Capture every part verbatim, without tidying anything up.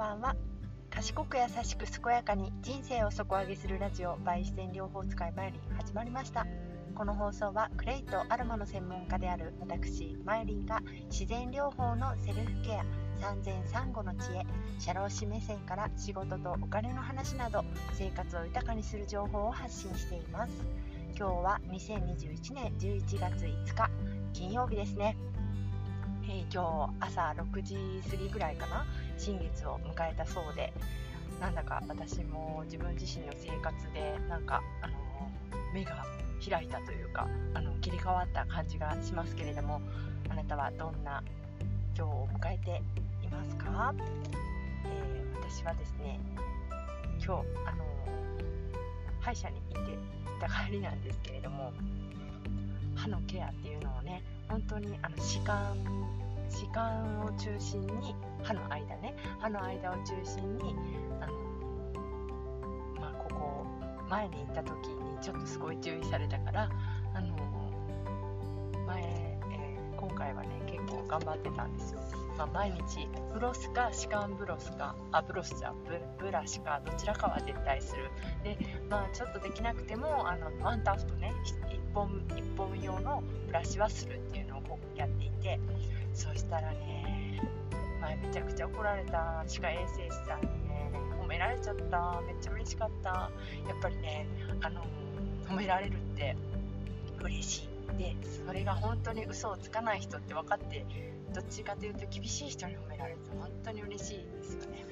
ばんは。賢く優しく健やかに人生を底上げするラジオ by 自然療法使いマユリン始まりました。この放送はクレイとアルマの専門家である私マユリンが自然療法のセルフケア、産前産後の知恵、社労士目線から仕事とお金の話など生活を豊かにする情報を発信しています。今日はにせんにじゅういちねんじゅういちがついつか金曜日ですね。えー、今日朝ろくじ過ぎぐらいかな、新月を迎えたそうで、なんだか私も自分自身の生活でなんかあの目が開いたというか、あの切り替わった感じがしますけれども、あなたはどんな今日を迎えていますか？えー、私はですね、今日あの歯医者に行っていた帰りなんですけれども、歯のケアっていうのをね、本当にあの歯間歯間を中心に歯の間ね歯の間を中心にあの、まあ、ここ前に行った時にちょっとすごい注意されたからあの前、えー、今回はね結構頑張ってたんですよ。まあ、毎日ブロスか歯間ブロスかあブロスじゃん ブ, ブラシかどちらかは絶対する。で、まあ、ちょっとできなくてもあのワンタフトねいっぽんいっぽん用のブラシはするっていうのをやっていて、そしたらね、前めちゃくちゃ怒られた歯科衛生士さんにね褒められちゃった。めっちゃ嬉しかった。やっぱりねあの褒められるって嬉しい。でそれが本当に嘘をつかない人って分かって、どっちかというと厳しい人に褒められると本当に嬉しいですよね。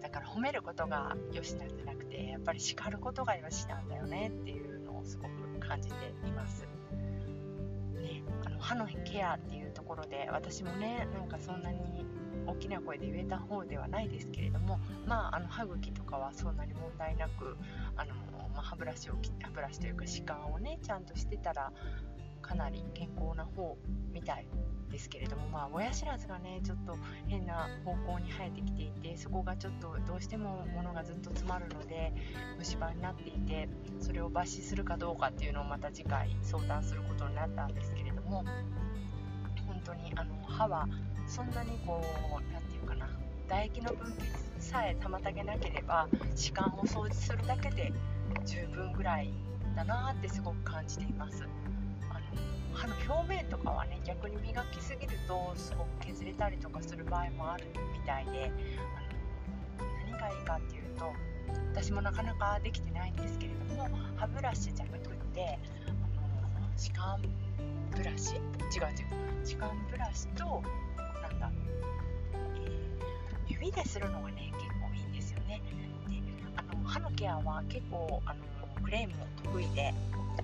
だから褒めることが良しなんじゃなくて、やっぱり叱ることが良しなんだよねっていうのをすごく感じています、ね、あの歯のケアっていうところで私もねなんかそんなに大きな声で言えた方ではないですけれども、まあ、あの歯茎とかはそんなに問題なくあの、まあ、歯ブラシを歯ブラシというか歯間をねちゃんとしてたらかなり健康な方みたいですけれども、まあ、親知らずがねちょっと変な方向に生えてきていて、そこがちょっとどうしても物がずっと詰まるので虫歯になっていて、それを抜歯するかどうかっていうのをまた次回相談することになったんですけれども、本当にあの歯はそんなにこうなんていうかな、唾液の分泌さえ妨げなければ歯間を掃除するだけで十分ぐらいだなってすごく感じています。歯の表面とかはね逆に磨きすぎるとすごく削れたりとかする場合もあるみたいで、あの何がいいかっていうと、私もなかなかできてないんですけれども、歯ブラシじゃなくって歯間ブラシ違う違う歯間ブラシとなんだ、えー、指でするのがね結構いいんですよね。であの歯のケアは結構あのクレイも得意で、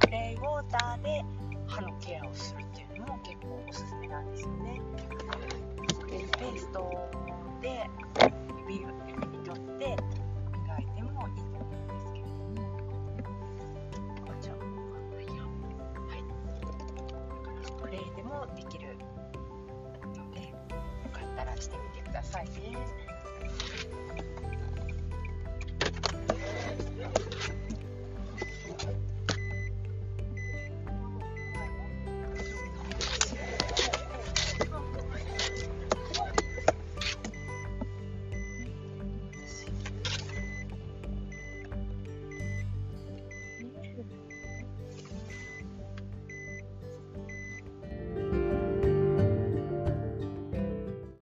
クレイウォーターで歯のケアをするっていうのも結構おすすめなんですよね。でペーストで指を取って磨いてもいいと思うんですけれども、こちらもはいだからプレイでもできるので、よかったらしてみてくださいね。